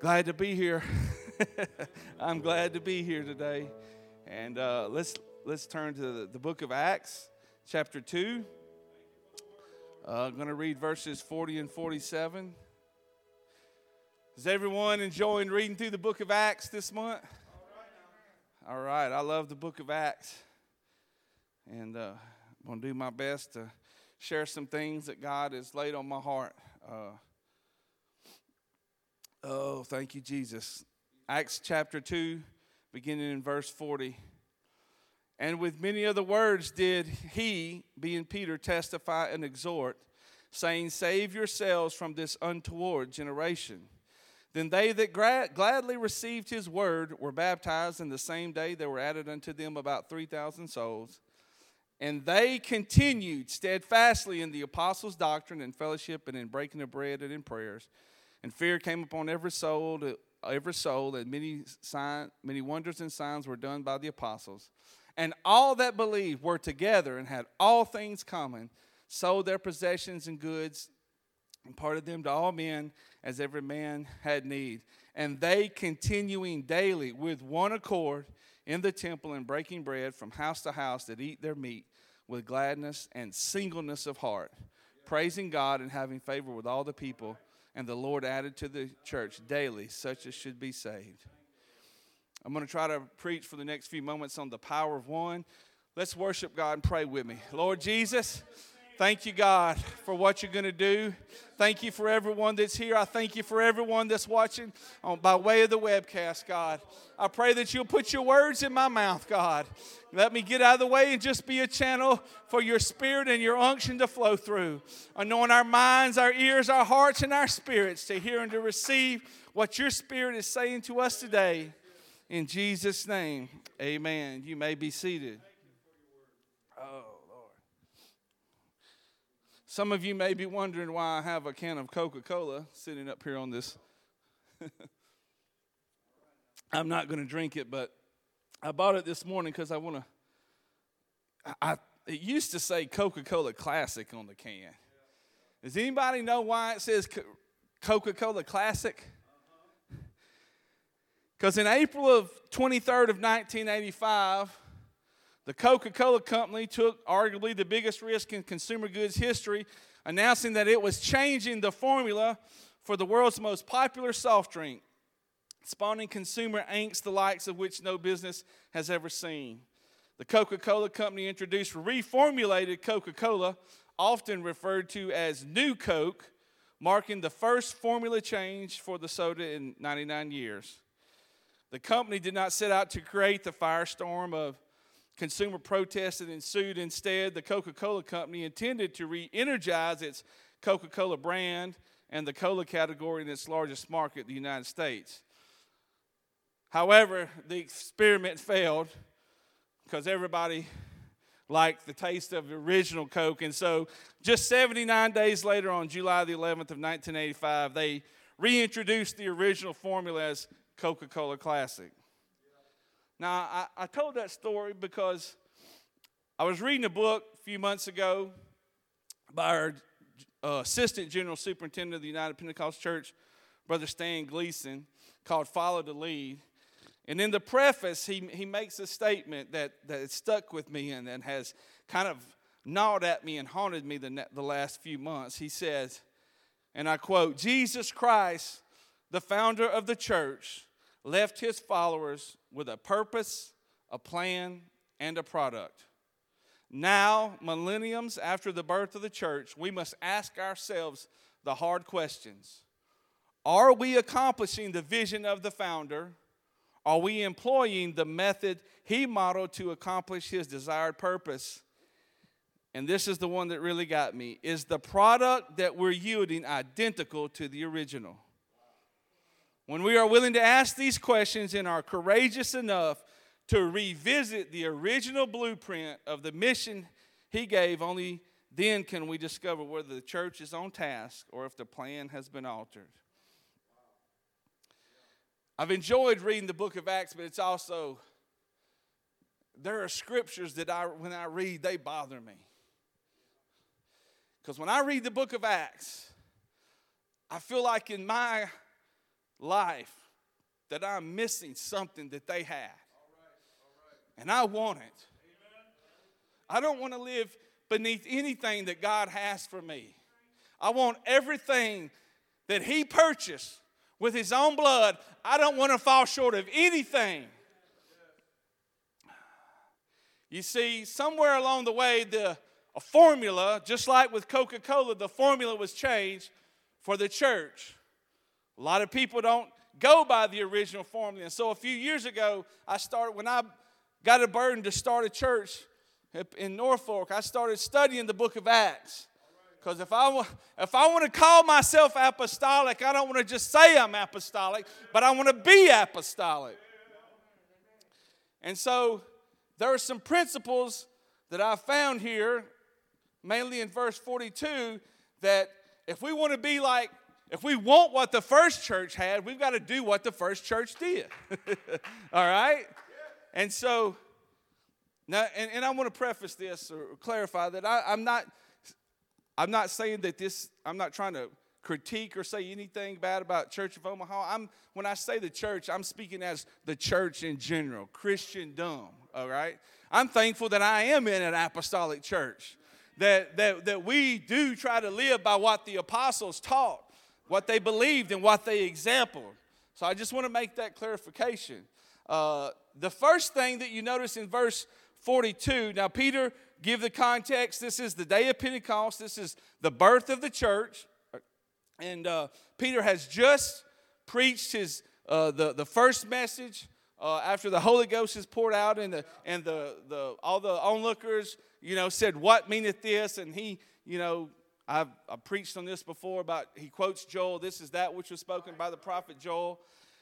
Glad to be here. I'm glad to be here today. And let's turn to the book of Acts, chapter 2. I'm going to read verses 40 and 47. Is everyone enjoying reading through the book of Acts this month? All right, I love the book of Acts. And I'm going to do my best to share some things that God has laid on my heart. Oh, thank you, Jesus. Acts chapter 2, beginning in verse 40. And with many other words did he, being Peter, testify and exhort, saying, Save yourselves from this untoward generation. Then they that gladly received his word were baptized, and the same day there were added unto them about 3,000 souls. And they continued steadfastly in the apostles' doctrine and fellowship and in breaking of bread and in prayers. And fear came upon every soul, and many wonders and signs were done by the apostles. And all that believed were together and had all things common, sold their possessions and goods, and parted them to all men as every man had need. And they continuing daily with one accord in the temple and breaking bread from house to house did eat their meat with gladness and singleness of heart, praising God and having favor with all the people. And the Lord added to the church daily such as should be saved. I'm going to try to preach for the next few moments on the power of one. Let's worship God and pray with me. Lord Jesus, thank you, God, for what you're going to do. Thank you for everyone that's here. I thank you for everyone that's watching by way of the webcast, God. I pray that you'll put your words in my mouth, God. Let me get out of the way and just be a channel for your spirit and your unction to flow through. Anoint our minds, our ears, our hearts, and our spirits to hear and to receive what your spirit is saying to us today. In Jesus' name, amen. You may be seated. Oh. Some of you may be wondering why I have a can of Coca-Cola sitting up here on this. I'm not going to drink it, but I bought it this morning because I want to. It used to say Coca-Cola Classic on the can. Does anybody know why it says Coca-Cola Classic? Because in April of 23rd of 1985... the Coca-Cola Company took arguably the biggest risk in consumer goods history, announcing that it was changing the formula for the world's most popular soft drink, spawning consumer angst the likes of which no business has ever seen. The Coca-Cola Company introduced reformulated Coca-Cola, often referred to as New Coke, marking the first formula change for the soda in 99 years. The company did not set out to create the firestorm of consumer protests that ensued. Instead, the Coca-Cola Company intended to re-energize its Coca-Cola brand and the cola category in its largest market, the United States. However, the experiment failed because everybody liked the taste of the original Coke. And so just 79 days later, on July the 11th of 1985, they reintroduced the original formula as Coca-Cola Classic. Now, I told that story because I was reading a book a few months ago by our Assistant General Superintendent of the United Pentecostal Church, Brother Stan Gleason, called Follow the Lead. And in the preface, he makes a statement that stuck with me and has kind of gnawed at me and haunted me the last few months. He says, and I quote, Jesus Christ, the founder of the church, left his followers with a purpose, a plan, and a product. Now, millenniums after the birth of the church, we must ask ourselves the hard questions. Are we accomplishing the vision of the founder? Are we employing the method he modeled to accomplish his desired purpose? And this is the one that really got me. Is the product that we're yielding identical to the original? When we are willing to ask these questions and are courageous enough to revisit the original blueprint of the mission he gave, only then can we discover whether the church is on task or if the plan has been altered. I've enjoyed reading the book of Acts, but it's also, there are scriptures that when I read, they bother me. Because when I read the book of Acts, I feel like in my life that I'm missing something that they have. And I want it. I don't want to live beneath anything that God has for me. I want everything that He purchased with His own blood. I don't want to fall short of anything. You see, somewhere along the way, a formula, just like with Coca-Cola, the formula was changed for the church. A lot of people don't go by the original formula. And so a few years ago, when I got a burden to start a church in Norfolk, I started studying the book of Acts. Because if I want to call myself apostolic, I don't want to just say I'm apostolic, but I want to be apostolic. And so there are some principles that I found here, mainly in verse 42, that if we want what the first church had, we've got to do what the first church did. All right? And so, now, and I want to preface this or clarify that I'm not saying that this, I'm not trying to critique or say anything bad about Church of Omaha. When I say the church, I'm speaking as the church in general, Christendom, all right? I'm thankful that I am in an apostolic church, that we do try to live by what the apostles taught, what they believed, and what they exemplified. So I just want to make that clarification. The first thing that you notice in verse 42, now Peter, give the context. This is the day of Pentecost. This is the birth of the church. And Peter has just preached his the first message after the Holy Ghost is poured out, and all the onlookers, said, "What meaneth this?" And he, I've preached on this before about, he quotes Joel, "This is that which was spoken by the prophet Joel."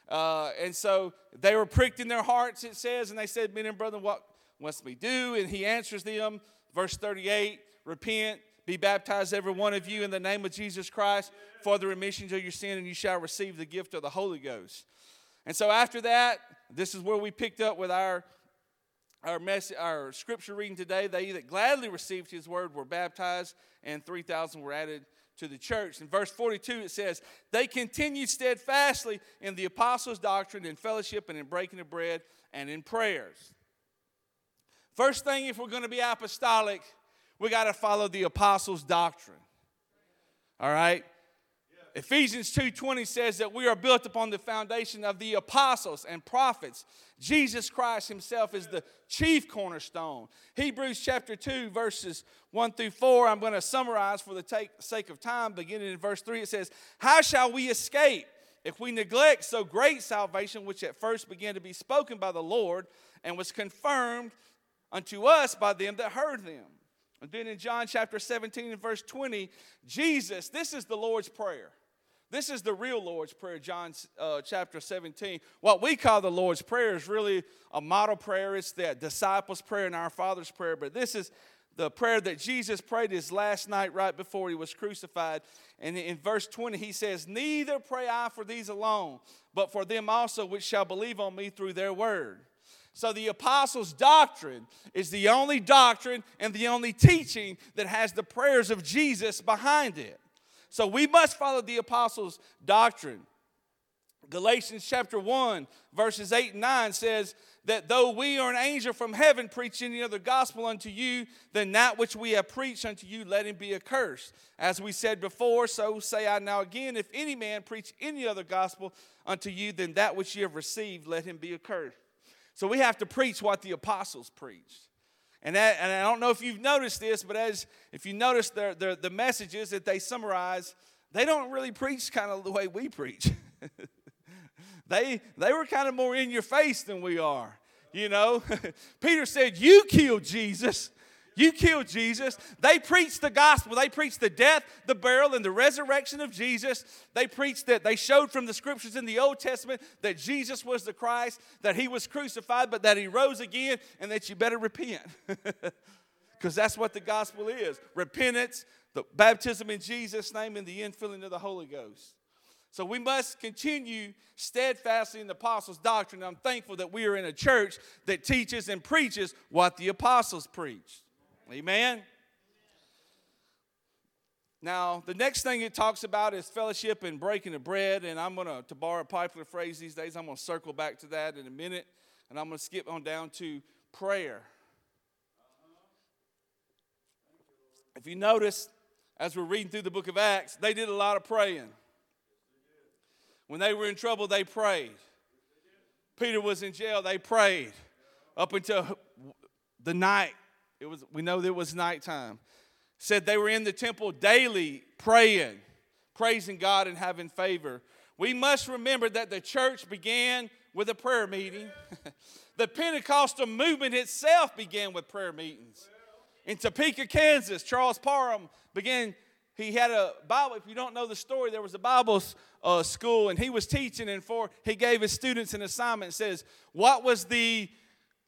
And so they were pricked in their hearts, it says, and they said, "Men and brethren, what must we do?" And he answers them, verse 38, "Repent, be baptized every one of you in the name of Jesus Christ for the remission of your sin, and you shall receive the gift of the Holy Ghost." And so after that, this is where we picked up with our message, our scripture reading today. They that gladly received his word were baptized, and 3,000 were added to the church. In verse 42 it says, "They continued steadfastly in the apostles' doctrine, in fellowship, and in breaking of bread, and in prayers." First thing, if we're going to be apostolic, we got to follow the apostles' doctrine. All right? Yeah. Ephesians 2:20 says that we are built upon the foundation of the apostles and prophets. Jesus Christ himself is the chief cornerstone. Hebrews chapter 2, verses 1 through 4, I'm going to summarize for the sake of time. Beginning in verse 3, it says, "How shall we escape if we neglect so great salvation, which at first began to be spoken by the Lord, and was confirmed unto us by them that heard them?" And then in John chapter 17 and verse 20, Jesus, this is the Lord's Prayer. This is the real Lord's Prayer, John chapter 17. What we call the Lord's Prayer is really a model prayer. It's the disciples' prayer and our Father's prayer. But this is the prayer that Jesus prayed his last night right before he was crucified. And in verse 20, he says, "Neither pray I for these alone, but for them also which shall believe on me through their word." So the apostles' doctrine is the only doctrine and the only teaching that has the prayers of Jesus behind it. So we must follow the apostles' doctrine. Galatians chapter 1, verses 8 and 9 says that, "Though we or an angel from heaven preach any other gospel unto you than that which we have preached unto you, let him be accursed. As we said before, so say I now again, if any man preach any other gospel unto you than that which ye have received, let him be accursed." So we have to preach what the apostles preached. And I don't know if you've noticed this, but if you notice the messages that they summarize, they don't really preach kind of the way we preach. They were kind of more in your face than we are, Peter said, "You killed Jesus. You killed Jesus." They preached the gospel. They preached the death, the burial, and the resurrection of Jesus. They preached that, they showed from the scriptures in the Old Testament that Jesus was the Christ, that he was crucified, but that he rose again, and that you better repent. Because that's what the gospel is. Repentance, the baptism in Jesus' name, and the infilling of the Holy Ghost. So we must continue steadfastly in the apostles' doctrine. I'm thankful that we are in a church that teaches and preaches what the apostles preached. Amen. Now, the next thing it talks about is fellowship and breaking the bread, and I'm going to borrow a popular phrase these days, I'm going to circle back to that in a minute, and I'm going to skip on down to prayer. If you notice, as we're reading through the book of Acts, they did a lot of praying. When they were in trouble, they prayed. Peter was in jail, they prayed. Up until the night, we know that it was nighttime. Said they were in the temple daily praying, praising God and having favor. We must remember that the church began with a prayer meeting. The Pentecostal movement itself began with prayer meetings. In Topeka, Kansas, Charles Parham began, he had a Bible. If you don't know the story, there was a Bible school, and he was teaching, and he gave his students an assignment. It says, what was the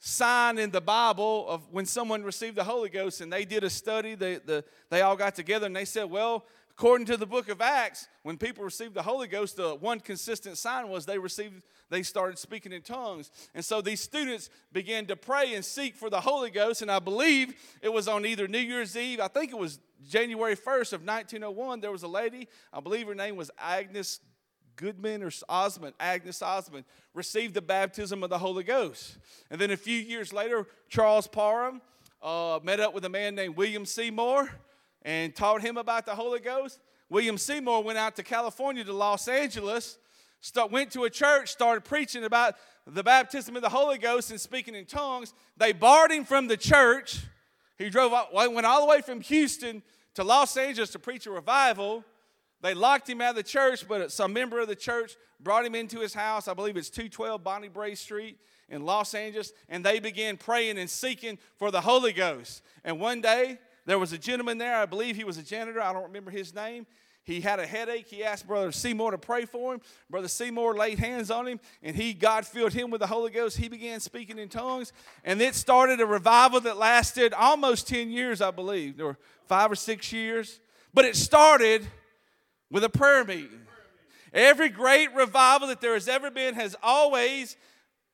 sign in the Bible of when someone received the Holy Ghost? And they did a study. They all got together, and they said, well, according to the book of Acts, when people received the Holy Ghost, the one consistent sign was they started speaking in tongues. And so these students began to pray and seek for the Holy Ghost, and I believe it was on either New Year's Eve, I think it was January 1st of 1901, there was a lady, I believe her name was Agnes Osmond, received the baptism of the Holy Ghost. And then a few years later, Charles Parham met up with a man named William Seymour and taught him about the Holy Ghost. William Seymour went out to California, to Los Angeles, went to a church, started preaching about the baptism of the Holy Ghost and speaking in tongues. They barred him from the church. He went all the way from Houston to Los Angeles to preach a revival. They locked him out of the church, but some member of the church brought him into his house. I believe it's 212 Bonnie Brae Street in Los Angeles. And they began praying and seeking for the Holy Ghost. And one day, there was a gentleman there. I believe he was a janitor. I don't remember his name. He had a headache. He asked Brother Seymour to pray for him. Brother Seymour laid hands on him, and God filled him with the Holy Ghost. He began speaking in tongues, and it started a revival that lasted almost 10 years, I believe. There were 5 or 6 years. But it started with a prayer meeting. Every great revival that there has ever been has always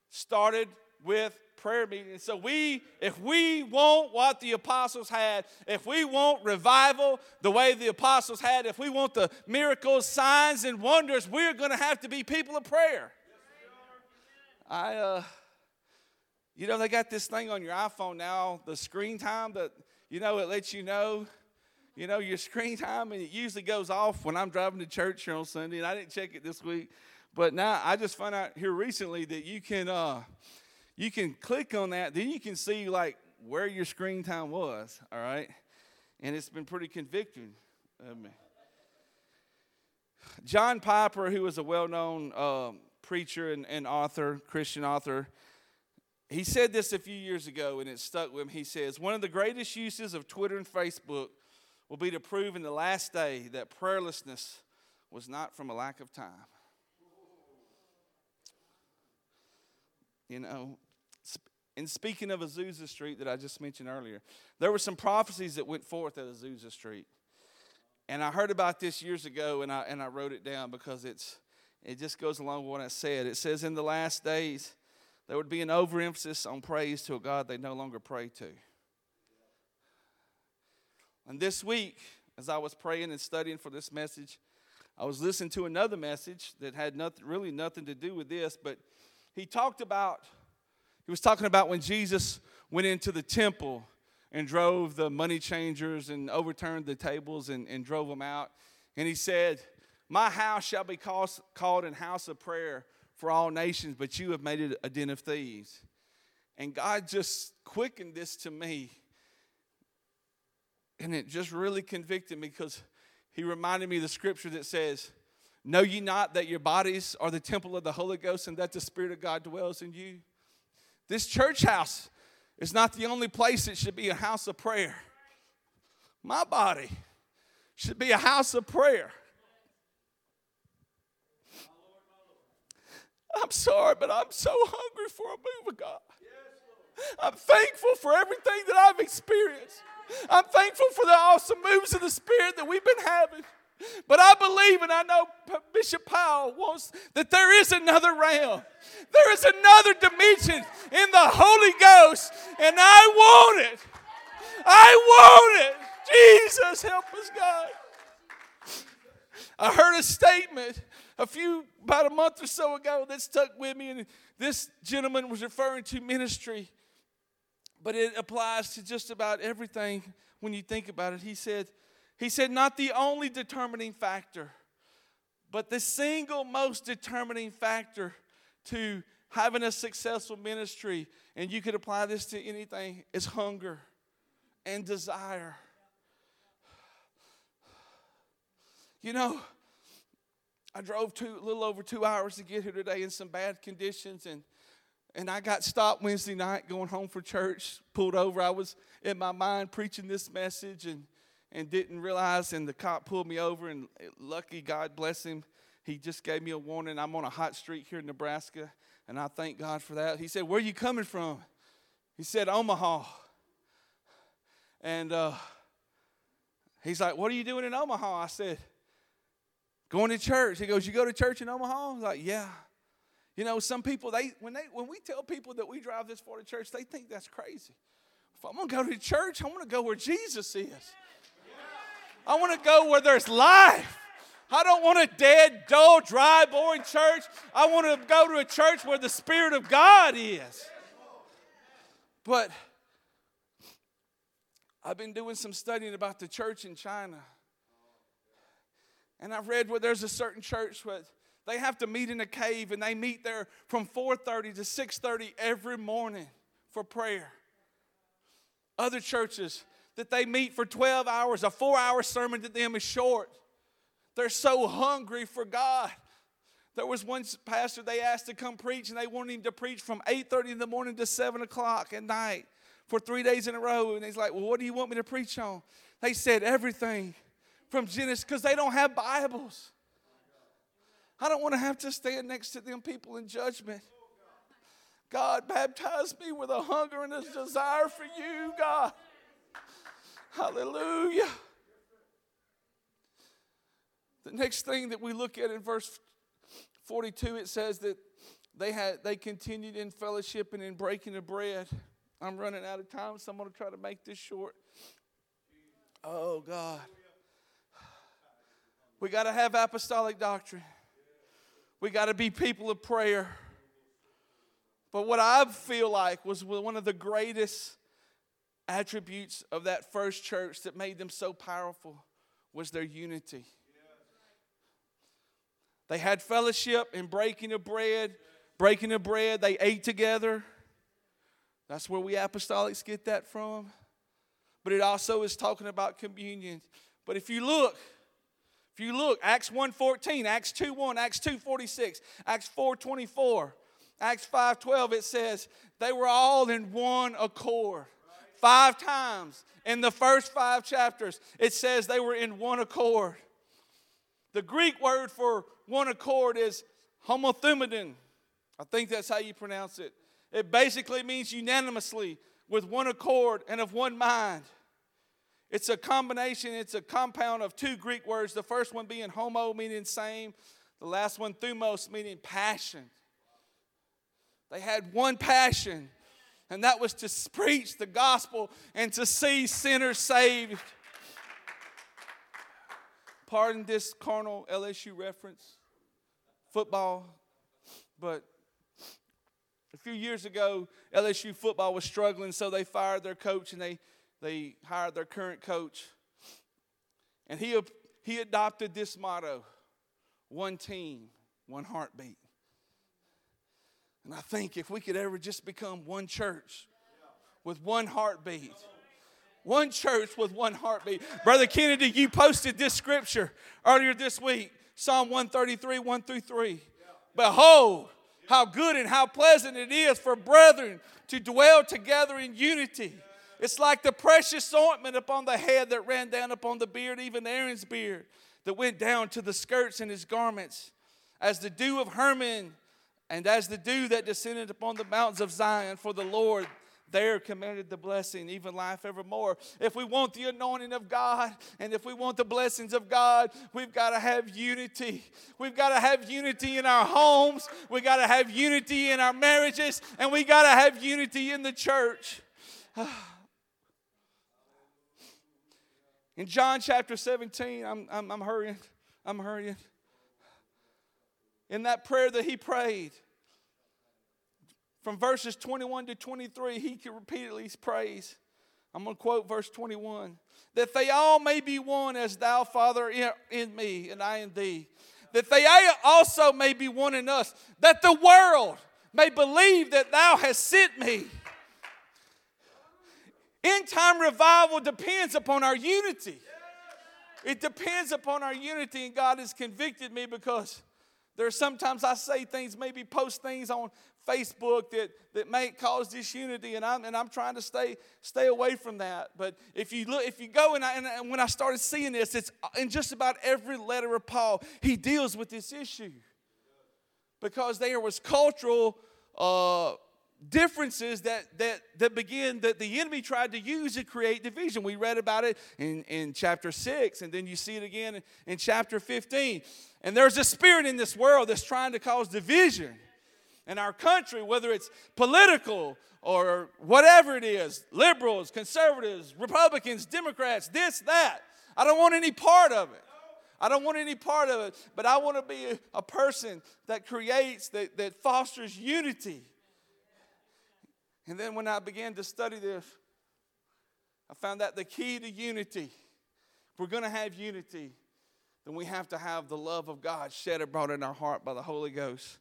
started with prayer meeting. So if we want what the apostles had, if we want revival the way the apostles had, if we want the miracles, signs, and wonders, we're going to have to be people of prayer. They got this thing on your iPhone now, the screen time that, it lets you know. Your screen time, and it usually goes off when I'm driving to church here on Sunday, and I didn't check it this week. But now I just found out here recently that you can click on that. Then you can see, where your screen time was, all right? And it's been pretty convicting of me. John Piper, who was a well-known preacher and author, Christian author, he said this a few years ago, and it stuck with him. He says, one of the greatest uses of Twitter and Facebook will be to prove in the last day that prayerlessness was not from a lack of time. And speaking of Azusa Street that I just mentioned earlier, there were some prophecies that went forth at Azusa Street. And I heard about this years ago, and I wrote it down because it just goes along with what I said. It says, in the last days, there would be an overemphasis on praise to a God they no longer pray to. And this week, as I was praying and studying for this message, I was listening to another message that had really nothing to do with this, but he was talking about when Jesus went into the temple and drove the money changers and overturned the tables and drove them out. And he said, my house shall be called an house of prayer for all nations, but you have made it a den of thieves. And God just quickened this to me. And it just really convicted me because he reminded me of the scripture that says, know ye not that your bodies are the temple of the Holy Ghost and that the Spirit of God dwells in you? This church house is not the only place that should be a house of prayer. My body should be a house of prayer. I'm sorry, but I'm so hungry for a move of God. I'm thankful for everything that I've experienced. I'm thankful for the awesome moves of the Spirit that we've been having. But I believe, and I know Bishop Powell wants, that there is another realm. There is another dimension in the Holy Ghost, and I want it. I want it. Jesus, help us, God. I heard a statement about a month or so ago that stuck with me, and this gentleman was referring to ministry, but it applies to just about everything when you think about it. He said, not the only determining factor, but the single most determining factor to having a successful ministry, and you could apply this to anything, is hunger and desire. You know, I drove a little over 2 hours to get here today in some bad conditions, and I got stopped Wednesday night going home for church, pulled over. I was in my mind preaching this message and didn't realize, and the cop pulled me over, and lucky, God bless him, he just gave me a warning. I'm on a hot street here in Nebraska, and I thank God for that. He said, "Where are you coming from?" He said, "Omaha." And he's like, "What are you doing in Omaha?" I said, "Going to church." He goes, "You go to church in Omaha?" I was like, "Yeah." You know, some people, when we tell people that we drive this far to church, they think that's crazy. If I'm going to go to church, I'm going to go where Jesus is. I want to go where there's life. I don't want a dead, dull, dry, boring church. I want to go to a church where the Spirit of God is. But I've been doing some studying about the church in China. And I've read where there's a certain church where they have to meet in a cave, and they meet there from 4:30 to 6:30 every morning for prayer. Other churches that they meet for 12 hours, a 4-hour sermon to them is short. They're so hungry for God. There was one pastor they asked to come preach, and they wanted him to preach from 8:30 in the morning to 7 o'clock at night for 3 days in a row. And he's like, "Well, what do you want me to preach on?" They said, "Everything from Genesis," because they don't have Bibles. I don't want to have to stand next to them people in judgment. God, baptize me with a hunger and a desire for you, God. Hallelujah. The next thing that we look at in verse 42, it says that they continued in fellowship and in breaking of bread. I'm running out of time, so I'm going to try to make this short. Oh, God. We got to have apostolic doctrine. We got to be people of prayer. But what I feel like was one of the greatest attributes of that first church that made them so powerful was their unity. They had fellowship and breaking of bread. Breaking of bread, they ate together. That's where we apostolics get that from. But it also is talking about communion. But if you look, Acts 1:14, Acts 2:1, Acts 2:46, Acts 4:24, Acts 5:12, it says they were all in one accord. 5 times in the first 5 chapters, it says they were in one accord. The Greek word for one accord is homothumadon. I think that's how you pronounce it. It basically means unanimously, with one accord and of one mind. It's a combination, it's a compound of 2 Greek words, the first one being homo, meaning same, the last one thumos, meaning passion. They had one passion, and that was to preach the gospel and to see sinners saved. Pardon this carnal LSU reference, football, but a few years ago, LSU football was struggling, so they fired their coach, and they hired their current coach, and he adopted this motto: one team, one heartbeat. And I think if we could ever just become one church with one heartbeat, one church with one heartbeat. Brother Kennedy, you posted this scripture earlier this week, Psalm 133, 1 through 3. Behold, how good and how pleasant it is for brethren to dwell together in unity. It's like the precious ointment upon the head that ran down upon the beard, even Aaron's beard, that went down to the skirts in his garments, as the dew of Hermon, and as the dew that descended upon the mountains of Zion. For the Lord there commanded the blessing, even life evermore. If we want the anointing of God, and if we want the blessings of God, we've got to have unity. We've got to have unity in our homes. We've got to have unity in our marriages, and we've got to have unity in the church. In John chapter 17, I'm hurrying. I'm hurrying. In that prayer that he prayed, from verses 21 to 23, he could repeatedly praise. I'm going to quote verse 21. That they all may be one as thou, Father, in me and I in thee. That they also may be one in us. That the world may believe that thou hast sent me. End-time revival depends upon our unity. It depends upon our unity, and God has convicted me because there are sometimes I say things, maybe post things on Facebook that may cause disunity, and I'm trying to stay away from that. But if you look, if you go, and when I started seeing this, it's in just about every letter of Paul, he deals with this issue because there was cultural differences that begin that the enemy tried to use to create division. We read about it in chapter 6, and then you see it again in chapter 15. And there's a spirit in this world that's trying to cause division in our country, whether it's political or whatever it is, liberals, conservatives, Republicans, Democrats, this, that. I don't want any part of it. I don't want any part of it, but I want to be a person that creates, that fosters unity. And then when I began to study this, I found that the key to unity, if we're going to have unity, then we have to have the love of God shed abroad in our heart by the Holy Ghost.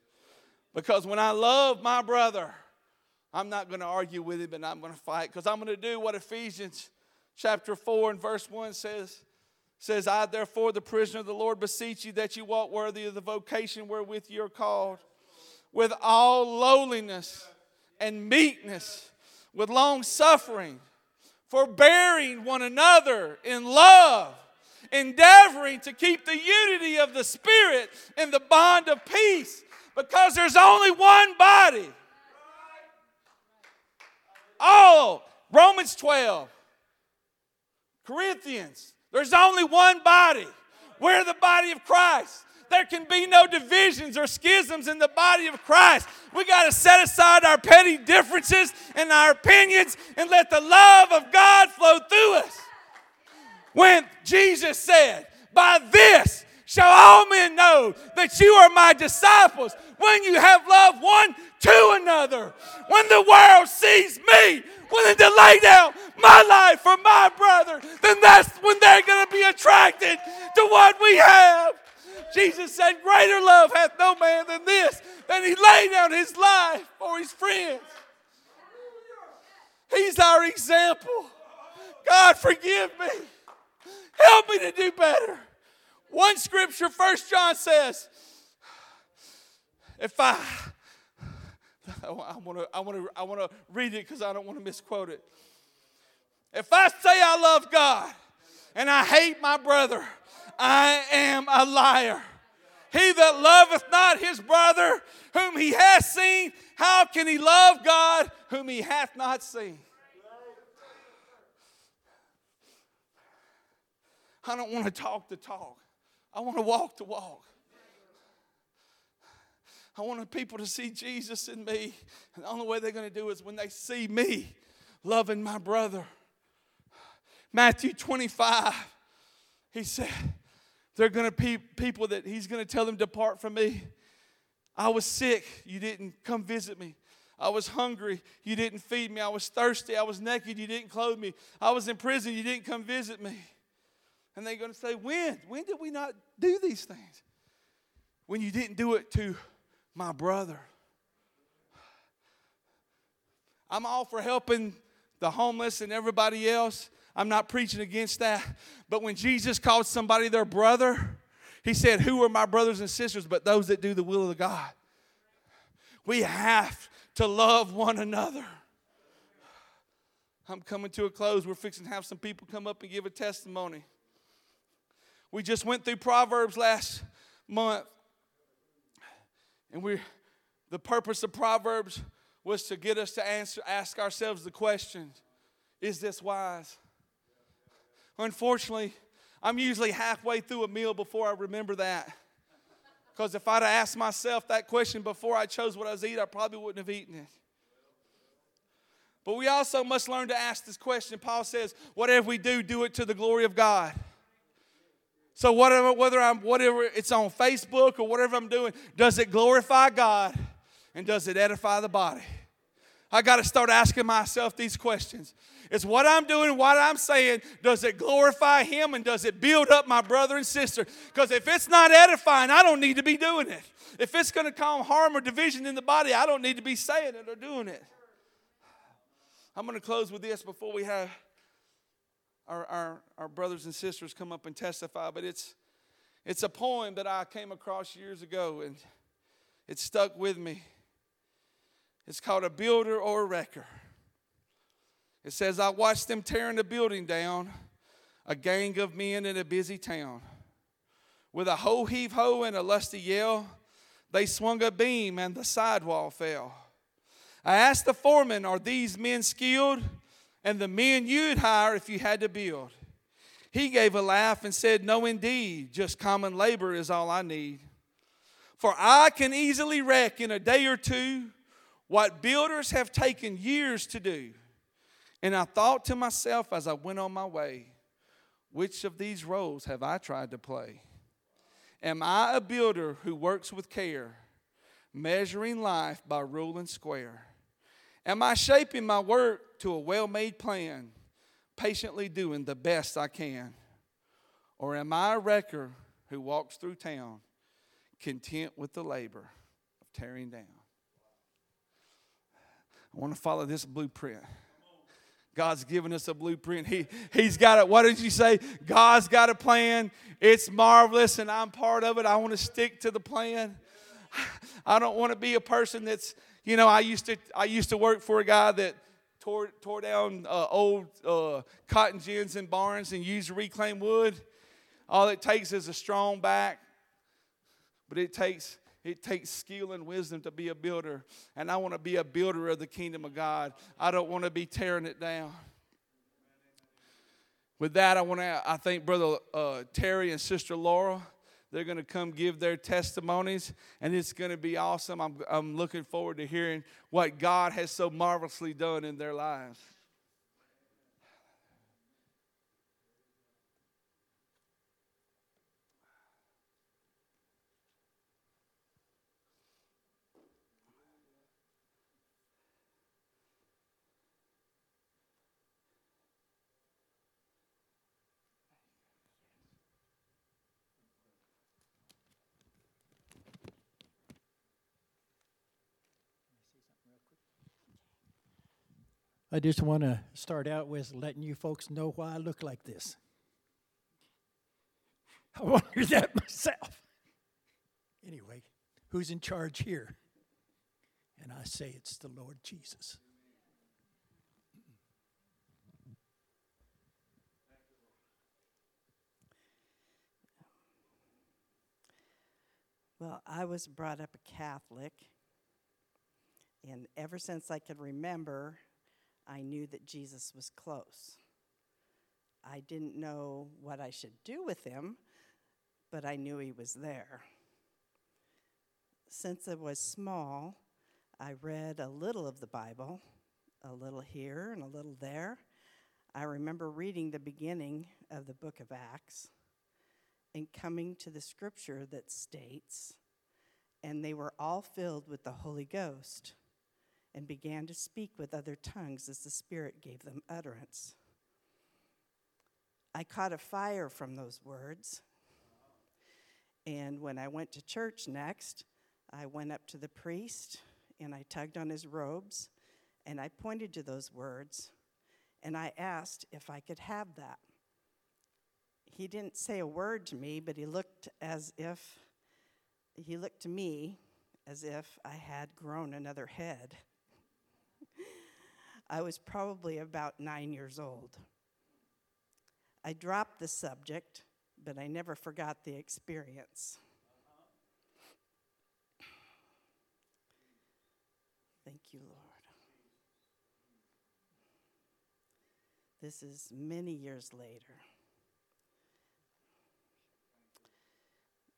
Because when I love my brother, I'm not going to argue with him and I'm going to fight. Because I'm going to do what Ephesians chapter 4 and verse 1 says, I therefore, the prisoner of the Lord, beseech you that you walk worthy of the vocation wherewith you are called, with all lowliness and meekness, with long suffering, forbearing one another in love, endeavoring to keep the unity of the Spirit in the bond of peace, because there's only one body. Oh, Romans 12, Corinthians, there's only one body. We're the body of Christ. There can be no divisions or schisms in the body of Christ. We got to set aside our petty differences and our opinions and let the love of God flow through us. When Jesus said, by this shall all men know that you are my disciples, when you have loved one to another. When the world sees me willing to lay down my life for my brother, then that's when they're going to be attracted to what we have. Jesus said, greater love hath no man than this, that he laid down his life for his friends. He's our example. God, forgive me. Help me to do better. One scripture, 1 John says, I want to read it because I don't want to misquote it. If I say I love God and I hate my brother, I am a liar. He that loveth not his brother whom he hath seen, how can he love God whom he hath not seen? I don't want to talk the talk. I want to walk the walk. I want people to see Jesus in me. And the only way they're going to do is when they see me loving my brother. Matthew 25, he said, they're going to be people that he's going to tell them, depart from me. I was sick. You didn't come visit me. I was hungry. You didn't feed me. I was thirsty. I was naked. You didn't clothe me. I was in prison. You didn't come visit me. And they're going to say, when did we not do these things? When you didn't do it to my brother. I'm all for helping the homeless and everybody else. I'm not preaching against that. But when Jesus called somebody their brother, he said, who are my brothers and sisters but those that do the will of God? We have to love one another. I'm coming to a close. We're fixing to have some people come up and give a testimony. We just went through Proverbs last month, and the purpose of Proverbs was to get us to ask ourselves the question, is this wise? Unfortunately, I'm usually halfway through a meal before I remember that, because if I'd asked myself that question before I chose what I was eating, I probably wouldn't have eaten it. But we also must learn to ask this question. Paul says, whatever we do, do it to the glory of God. So whatever it's on Facebook or whatever I'm doing, does it glorify God and does it edify the body? I got to start asking myself these questions. It's what I'm doing, what I'm saying, does it glorify Him and does it build up my brother and sister? Because if it's not edifying, I don't need to be doing it. If it's going to cause harm or division in the body, I don't need to be saying it or doing it. I'm going to close with this before we have our brothers and sisters come up and testify. But it's a poem that I came across years ago, and it stuck with me. It's called A Builder or a Wrecker. It says, I watched them tearing the building down, a gang of men in a busy town. With a ho-heave-ho and a lusty yell, they swung a beam and the sidewall fell. I asked the foreman, are these men skilled? And the men you'd hire if you had to build. He gave a laugh and said, no, indeed, just common labor is all I need. For I can easily wreck in a day or two what builders have taken years to do. And I thought to myself as I went on my way, which of these roles have I tried to play? Am I a builder who works with care, measuring life by rule and square? Am I shaping my work to a well-made plan, patiently doing the best I can? Or am I a wrecker who walks through town, content with the labor of tearing down? I want to follow this blueprint. God's given us a blueprint. He's got it. What did you say? God's got a plan. It's marvelous, and I'm part of it. I want to stick to the plan. I don't want to be a person that's, you know, I used to work for a guy that tore down old cotton gins and barns and used reclaimed wood. All it takes is a strong back, but it takes skill and wisdom to be a builder. And I want to be a builder of the kingdom of God. I don't want to be tearing it down. With that, I thank Brother Terry and Sister Laura. They're going to come give their testimonies, and it's going to be awesome. I'm looking forward to hearing what God has so marvelously done in their lives. I just want to start out with letting you folks know why I look like this. I wonder that myself. Anyway, who's in charge here? And I say it's the Lord Jesus. Well, I was brought up a Catholic, and ever since I could remember, I knew that Jesus was close. I didn't know what I should do with him, but I knew he was there. Since I was small, I read a little of the Bible, a little here and a little there. I remember reading the beginning of the book of Acts and coming to the scripture that states, and they were all filled with the Holy Ghost and began to speak with other tongues as the Spirit gave them utterance. I caught a fire from those words. And when I went to church next, I went up to the priest, and I tugged on his robes, and I pointed to those words, and I asked if I could have that. He didn't say a word to me, but he looked to me as if I had grown another head. I was probably about 9 years old. I dropped the subject, but I never forgot the experience. Thank you, Lord. This is many years later.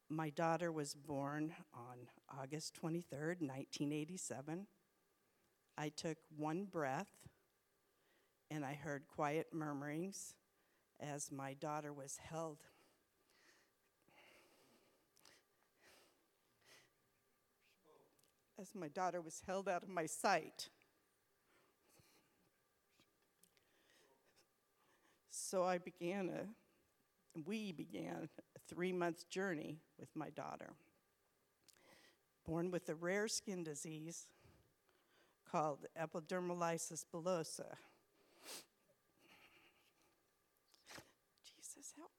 My daughter was born on August 23rd, 1987. I took one breath, and I heard quiet murmurings as my daughter was held as my daughter was held out of my sight. So we began a 3-month journey with my daughter, born with a rare skin disease called epidermolysis bullosa. Jesus, help.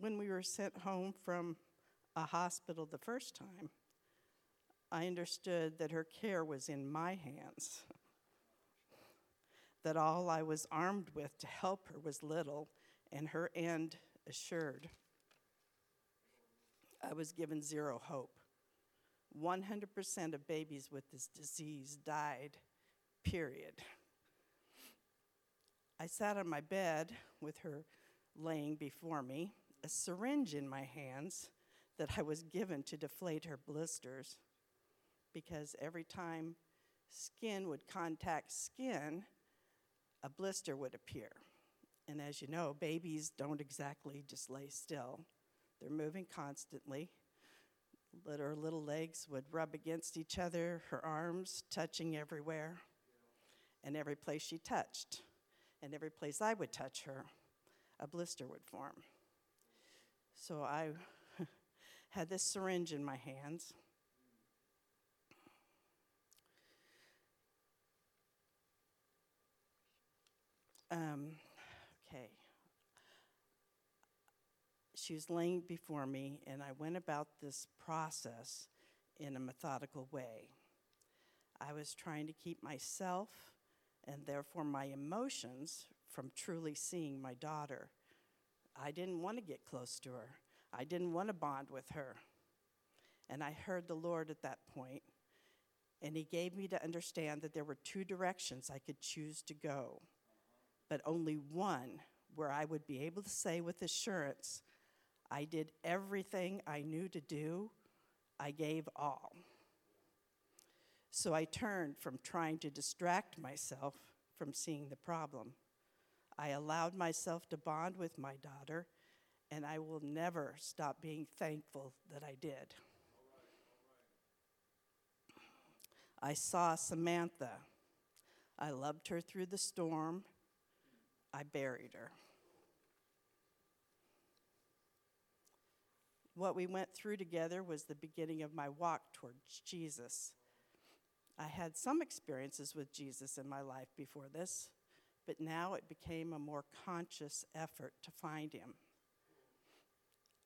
When we were sent home from a hospital the first time, I understood that her care was in my hands, that all I was armed with to help her was little, and her end assured. I was given zero hope. 100% of babies with this disease died, period. I sat on my bed with her laying before me, a syringe in my hands that I was given to deflate her blisters, because every time skin would contact skin, a blister would appear. And as you know, babies don't exactly just lay still. They're moving constantly. Her little legs would rub against each other, her arms touching everywhere, and every place she touched, and every place I would touch her, a blister would form. So I had this syringe in my hands. She was laying before me, and I went about this process in a methodical way. I was trying to keep myself, and therefore my emotions, from truly seeing my daughter. I didn't want to get close to her. I didn't want to bond with her. And I heard the Lord at that point, and he gave me to understand that there were two directions I could choose to go, but only one where I would be able to say with assurance, I did everything I knew to do, I gave all. So I turned from trying to distract myself from seeing the problem. I allowed myself to bond with my daughter, and I will never stop being thankful that I did. All right. I saw Samantha. I loved her through the storm. I buried her. What we went through together was the beginning of my walk towards Jesus. I had some experiences with Jesus in my life before this, but now it became a more conscious effort to find him.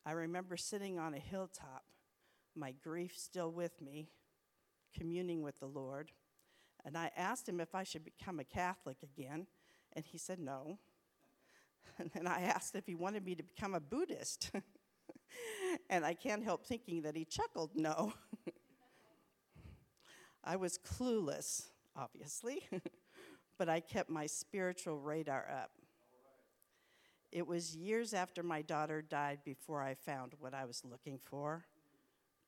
I remember sitting on a hilltop, my grief still with me, communing with the Lord, and I asked him if I should become a Catholic again, and he said no. And then I asked if he wanted me to become a Buddhist. And I can't help thinking that he chuckled no. I was clueless, obviously, but I kept my spiritual radar up. It was years after my daughter died before I found what I was looking for,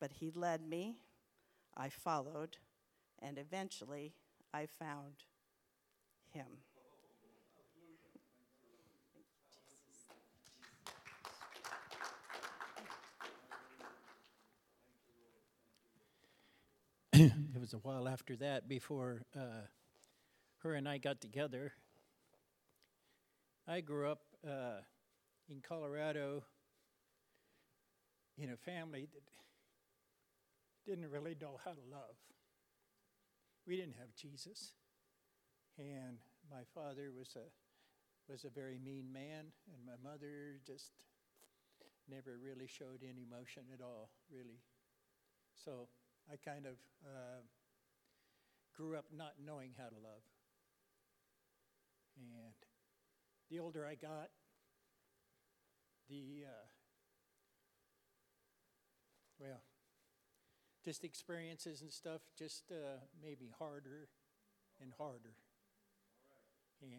but he led me, I followed, and eventually I found him. It was a while after that before her and I got together. I grew up in Colorado in a family that didn't really know how to love. We didn't have Jesus, and my father was a very mean man, and my mother just never really showed any emotion at all, really. So I kind of grew up not knowing how to love. And the older I got, just experiences and stuff just maybe harder and harder. And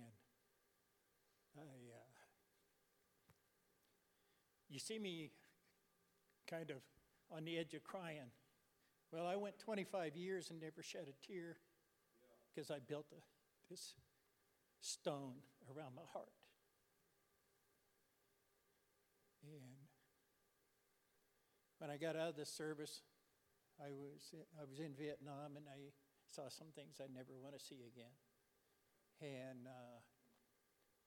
you see me kind of on the edge of crying. Well, I went 25 years and never shed a tear because I built this stone around my heart. When I got out of the service, I was in Vietnam, and I saw some things I never want to see again. And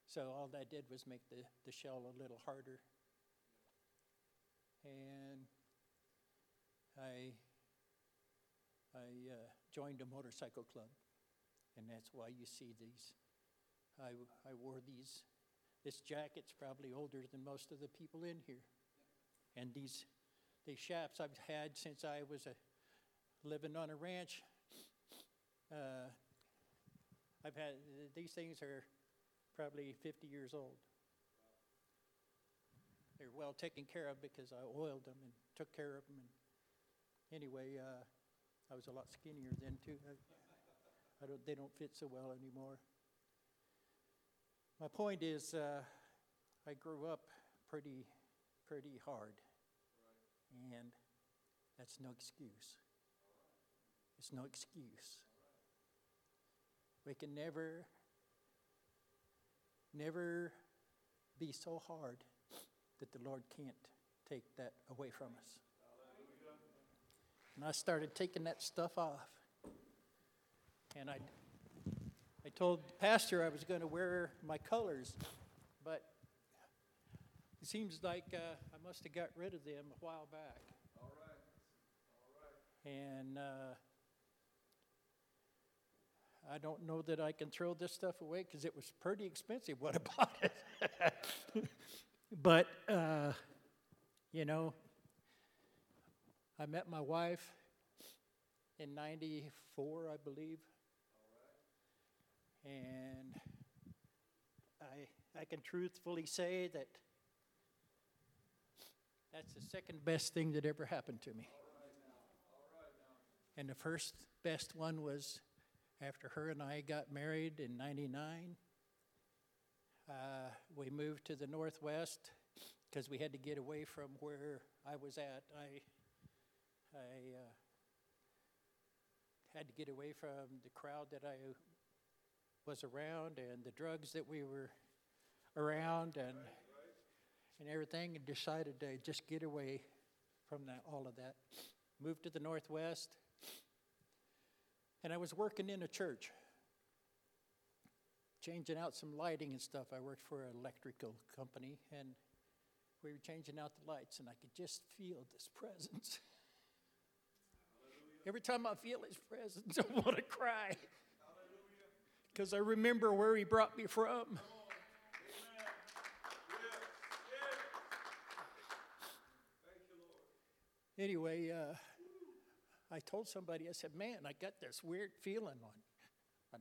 so all that did was make the shell a little harder. And I joined a motorcycle club, and that's why you see these. I wore these. This jacket's probably older than most of the people in here. And these chaps I've had since I was living on a ranch. I've had these things are probably 50 years old. They're well taken care of because I oiled them and took care of them. And anyway, I was a lot skinnier then too. They don't fit so well anymore. My point is, I grew up pretty hard, and that's no excuse. It's no excuse. We can never be so hard that the Lord can't take that away from us. And I started taking that stuff off. And I told the pastor I was going to wear my colors, but it seems like I must have got rid of them a while back. All right. And I don't know that I can throw this stuff away because it was pretty expensive. What about it? But, I met my wife in 94, I believe. And I can truthfully say that that's the second best thing that ever happened to me. All right now. And the first best one was after her and I got married in 99. We moved to the Northwest because we had to get away from where I was at. I had to get away from the crowd that I was around and the drugs that we were around right. And everything, and decided to just get away from all of that. Moved to the Northwest, and I was working in a church, changing out some lighting and stuff. I worked for an electrical company, and we were changing out the lights, and I could just feel this presence. Hallelujah. Every time I feel his presence, I want to cry. Because I remember where he brought me from. Anyway, I told somebody, I said, man, I got this weird feeling on. I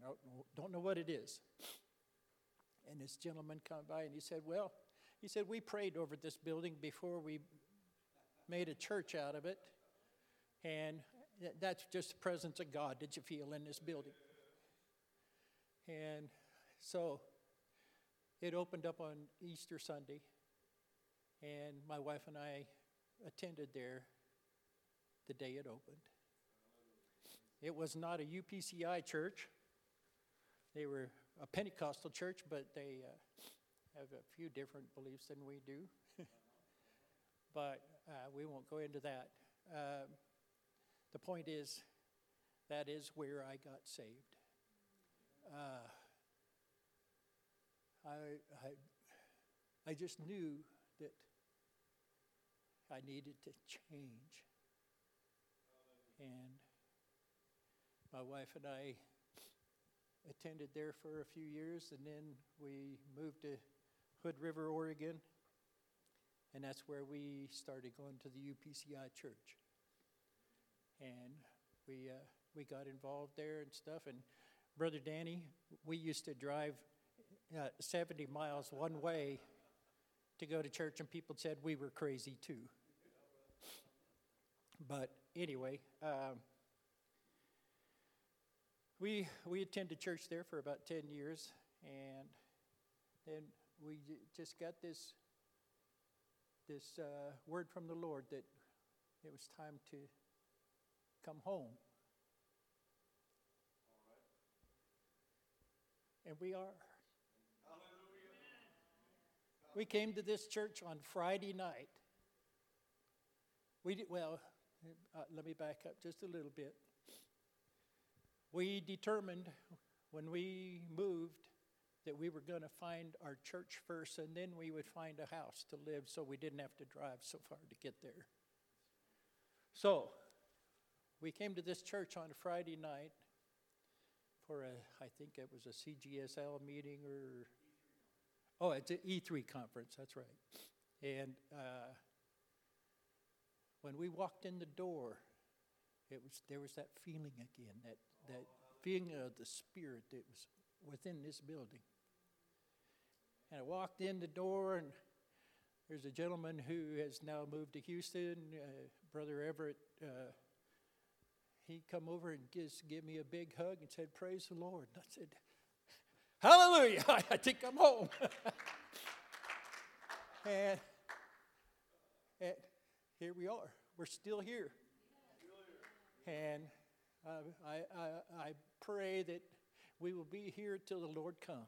don't know what it is. And this gentleman come by and he said, we prayed over this building before we made a church out of it. And that's just the presence of God that you feel in this building. And so it opened up on Easter Sunday, and my wife and I attended there the day it opened. It was not a UPCI church. They were a Pentecostal church, but they have a few different beliefs than we do. But we won't go into that. The point is, that is where I got saved. I just knew that I needed to change. And my wife and I attended there for a few years, and then we moved to Hood River, Oregon, and that's where we started going to the UPCI church. And we got involved there and stuff, and Brother Danny, we used to drive 70 miles one way to go to church, and people said we were crazy too. But anyway, we attended church there for about 10 years, and then we just got this word from the Lord that it was time to come home. And we are. Hallelujah. We came to this church on Friday night. Let me back up just a little bit. We determined when we moved that we were going to find our church first, and then we would find a house to live so we didn't have to drive so far to get there. So we came to this church on a Friday night for I think it was a CGSL meeting or, it's an E3 conference, that's right. And when we walked in the door, there was that feeling again, that feeling of the Spirit that was within this building. And I walked in the door, and there's a gentleman who has now moved to Houston, Brother Everett. He come over and just give me a big hug and said, "Praise the Lord." And I said, "Hallelujah, I think I'm home." and here we are. We're still here. And I pray that we will be here till the Lord comes.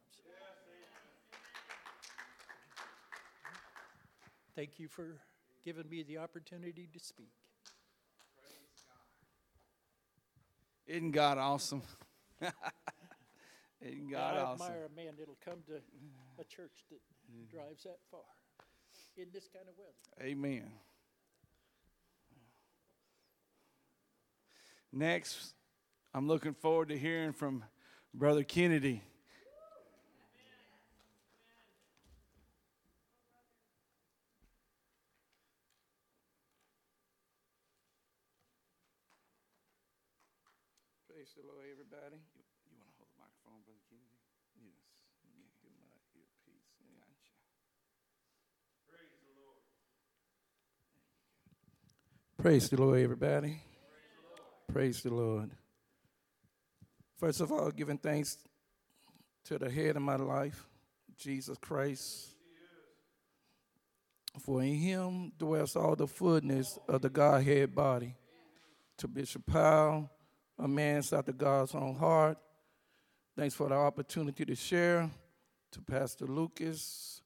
Thank you for giving me the opportunity to speak. Isn't God awesome? Isn't God awesome? I admire a man that'll come to a church that drives that far in this kind of weather. Amen. Next, I'm looking forward to hearing from Brother Kennedy. Praise the Lord, everybody. You want to hold the microphone, Brother Kennedy? Yes. Give my earpiece. Gotcha. Praise the Lord. Praise the Lord, everybody. Praise the Lord. First of all, giving thanks to the head of my life, Jesus Christ. For in him dwells all the fullness of the Godhead body. To Bishop Powell, a man after God's own heart. Thanks for the opportunity to share. To Pastor Lucas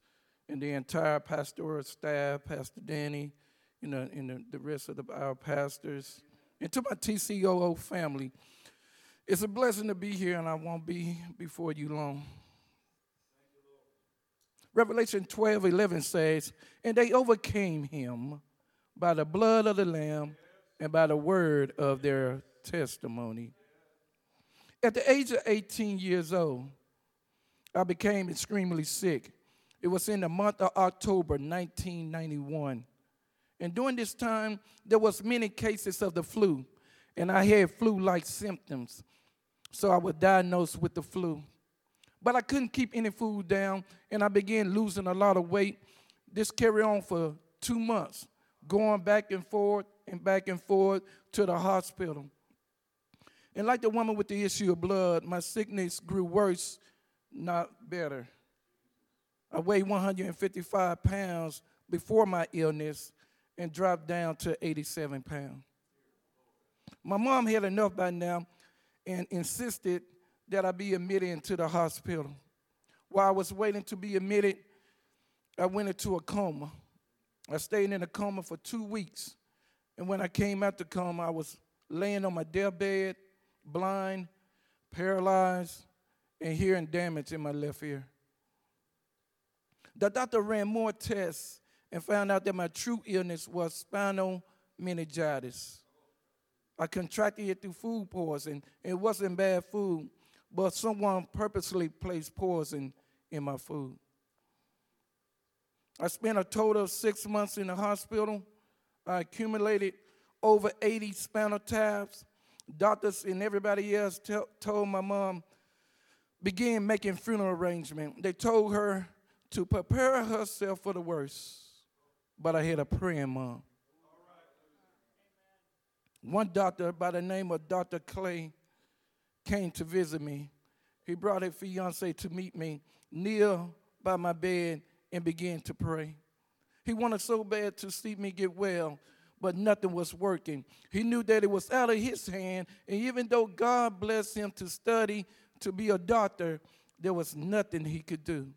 and the entire pastoral staff, Pastor Danny, and the rest of our pastors. And to my TCOO family, it's a blessing to be here, and I won't be before you long. Revelation 12:11 says, "And they overcame him by the blood of the Lamb and by the word of their testimony." At the age of 18 years old, I became extremely sick. It was in the month of October 1991. And during this time, there was many cases of the flu, and I had flu-like symptoms. So I was diagnosed with the flu. But I couldn't keep any food down, and I began losing a lot of weight. This carried on for 2 months, going back and forth to the hospital. And like the woman with the issue of blood, my sickness grew worse, not better. I weighed 155 pounds before my illness, and dropped down to 87 pounds. My mom had enough by now and insisted that I be admitted into the hospital. While I was waiting to be admitted, I went into a coma. I stayed in a coma for 2 weeks. And when I came out the coma, I was laying on my deathbed, blind, paralyzed, and hearing damage in my left ear. The doctor ran more tests and found out that my true illness was spinal meningitis. I contracted it through food poison. It wasn't bad food, but someone purposely placed poison in my food. I spent a total of 6 months in the hospital. I accumulated over 80 spinal taps. Doctors and everybody else told my mom, began making funeral arrangements. They told her to prepare herself for the worst. But I had a praying mom. One doctor by the name of Dr. Clay came to visit me. He brought his fiance to meet me, kneel by my bed, and began to pray. He wanted so bad to see me get well, but nothing was working. He knew that it was out of his hand, and even though God blessed him to study to be a doctor, there was nothing he could do.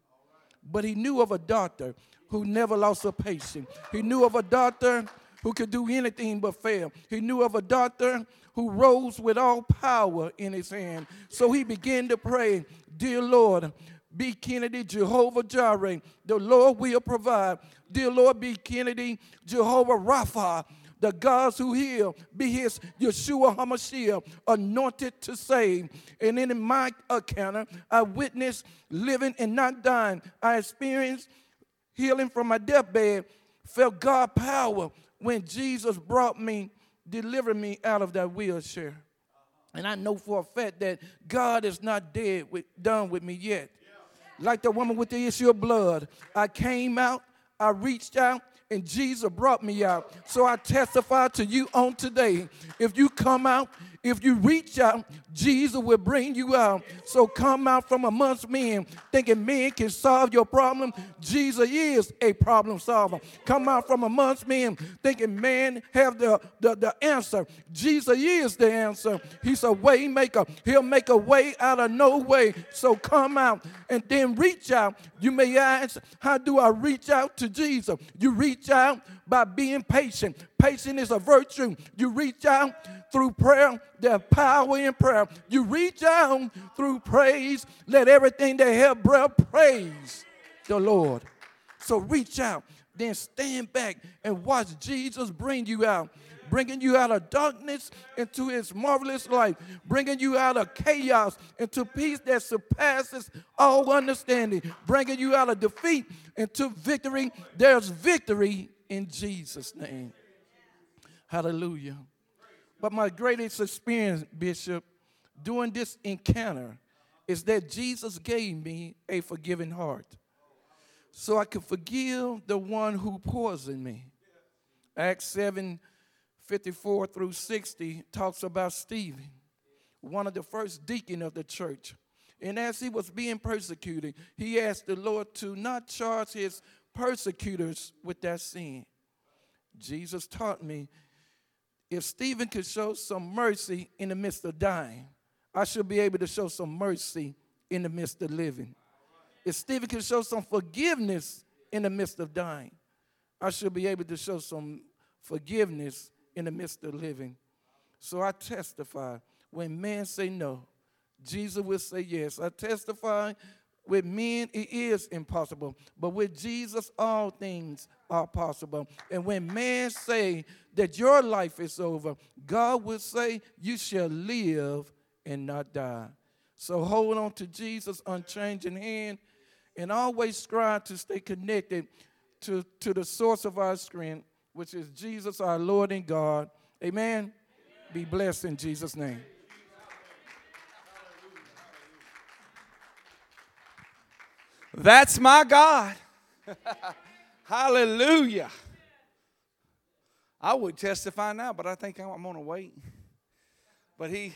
But he knew of a doctor who never lost a patient. He knew of a doctor who could do anything but fail. He knew of a doctor who rose with all power in his hand. So he began to pray, "Dear Lord, B. Kennedy, Jehovah Jireh, the Lord will provide. Dear Lord, B. Kennedy, Jehovah Rapha, the God who heal, be his Yeshua HaMashiach, anointed to save." And in my encounter, I witnessed living and not dying. I experienced healing from my deathbed, felt God's power when Jesus brought me, delivered me out of that wheelchair. And I know for a fact that God is not done with me yet. Like the woman with the issue of blood, I came out, I reached out, and Jesus brought me out. So I testify to you on today. If you come out, if you reach out, Jesus will bring you out. So come out from amongst men, thinking men can solve your problem. Jesus is a problem solver. Come out from amongst men, thinking man have the answer. Jesus is the answer. He's a way maker. He'll make a way out of no way. So come out and then reach out. You may ask, how do I reach out to Jesus? You reach out by being patient. Patience is a virtue. You reach out through prayer. There's power in prayer. You reach out through praise. Let everything that has breath praise the Lord. So reach out. Then stand back and watch Jesus bring you out. Bringing you out of darkness into his marvelous light. Bringing you out of chaos into peace that surpasses all understanding. Bringing you out of defeat into victory. There's victory in Jesus' name. Hallelujah. But my greatest experience, Bishop, during this encounter is that Jesus gave me a forgiving heart so I could forgive the one who poisoned me. Acts 7:54 through 60 talks about Stephen, one of the first deacons of the church. And as he was being persecuted, he asked the Lord to not charge his persecutors with that sin. Jesus taught me, if Stephen could show some mercy in the midst of dying, I should be able to show some mercy in the midst of living. If Stephen could show some forgiveness in the midst of dying, I should be able to show some forgiveness in the midst of living. So I testify, when men say no, Jesus will say yes. I testify, with men, it is impossible, but with Jesus, all things are possible. And when man say that your life is over, God will say, you shall live and not die. So hold on to Jesus' unchanging hand and always strive to stay connected to the source of our strength, which is Jesus, our Lord and God. Amen? Amen. Be blessed in Jesus' name. That's my God. Hallelujah. I would testify now, but I think I'm going to wait. But he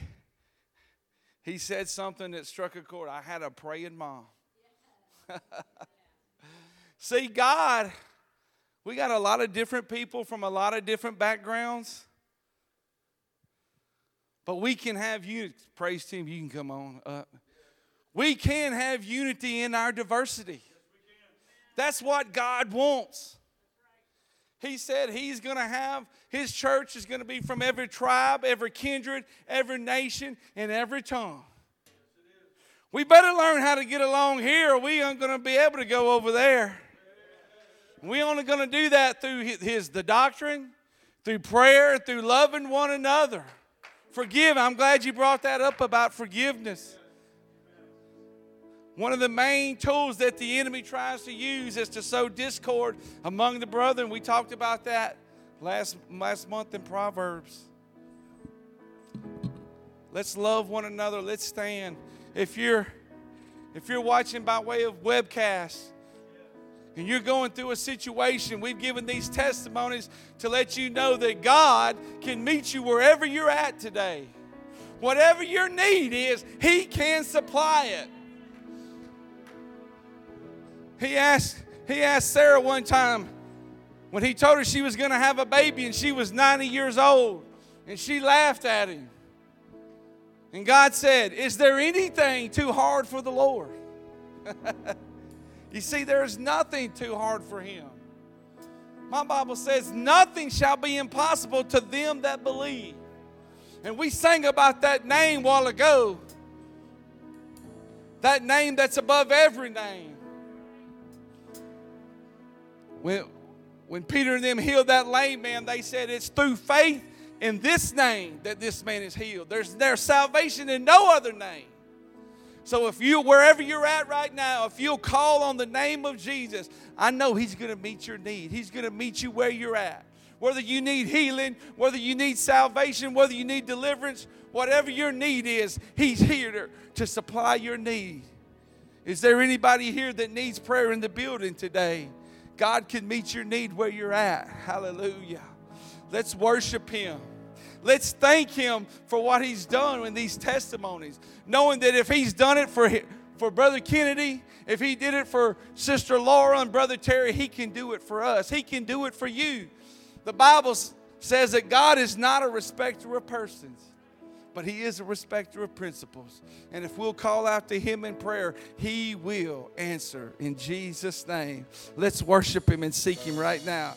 said something that struck a chord. I had a praying mom. See, God, we got a lot of different people from a lot of different backgrounds. But we can have you. Praise team, you can come on up. We can have unity in our diversity. That's what God wants. He said he's going to have, his church is going to be from every tribe, every kindred, every nation, and every tongue. We better learn how to get along here or we aren't going to be able to go over there. We're only going to do that through the doctrine, through prayer, through loving one another. Forgive. I'm glad you brought that up about forgiveness. One of the main tools that the enemy tries to use is to sow discord among the brethren. We talked about that last month in Proverbs. Let's love one another. Let's stand. If you're watching by way of webcast and you're going through a situation, we've given these testimonies to let you know that God can meet you wherever you're at today. Whatever your need is, he can supply it. He asked Sarah one time when he told her she was going to have a baby and she was 90 years old, and she laughed at him. And God said, is there anything too hard for the Lord? You see, there is nothing too hard for him. My Bible says, nothing shall be impossible to them that believe. And we sang about that name a while ago. That name that's above every name. When Peter and them healed that lame man, they said it's through faith in this name that this man is healed. There's salvation in no other name. So if you, wherever you're at right now, if you'll call on the name of Jesus, I know he's going to meet your need. He's going to meet you where you're at. Whether you need healing, whether you need salvation, whether you need deliverance, whatever your need is, he's here to supply your need. Is there anybody here that needs prayer in the building today? God can meet your need where you're at. Hallelujah. Let's worship him. Let's thank him for what he's done in these testimonies, knowing that if he's done it for Brother Kennedy, if he did it for Sister Laura and Brother Terry, he can do it for us. He can do it for you. The Bible says that God is not a respecter of persons, but he is a respecter of principles. And if we'll call out to him in prayer, he will answer in Jesus' name. Let's worship him and seek him right now.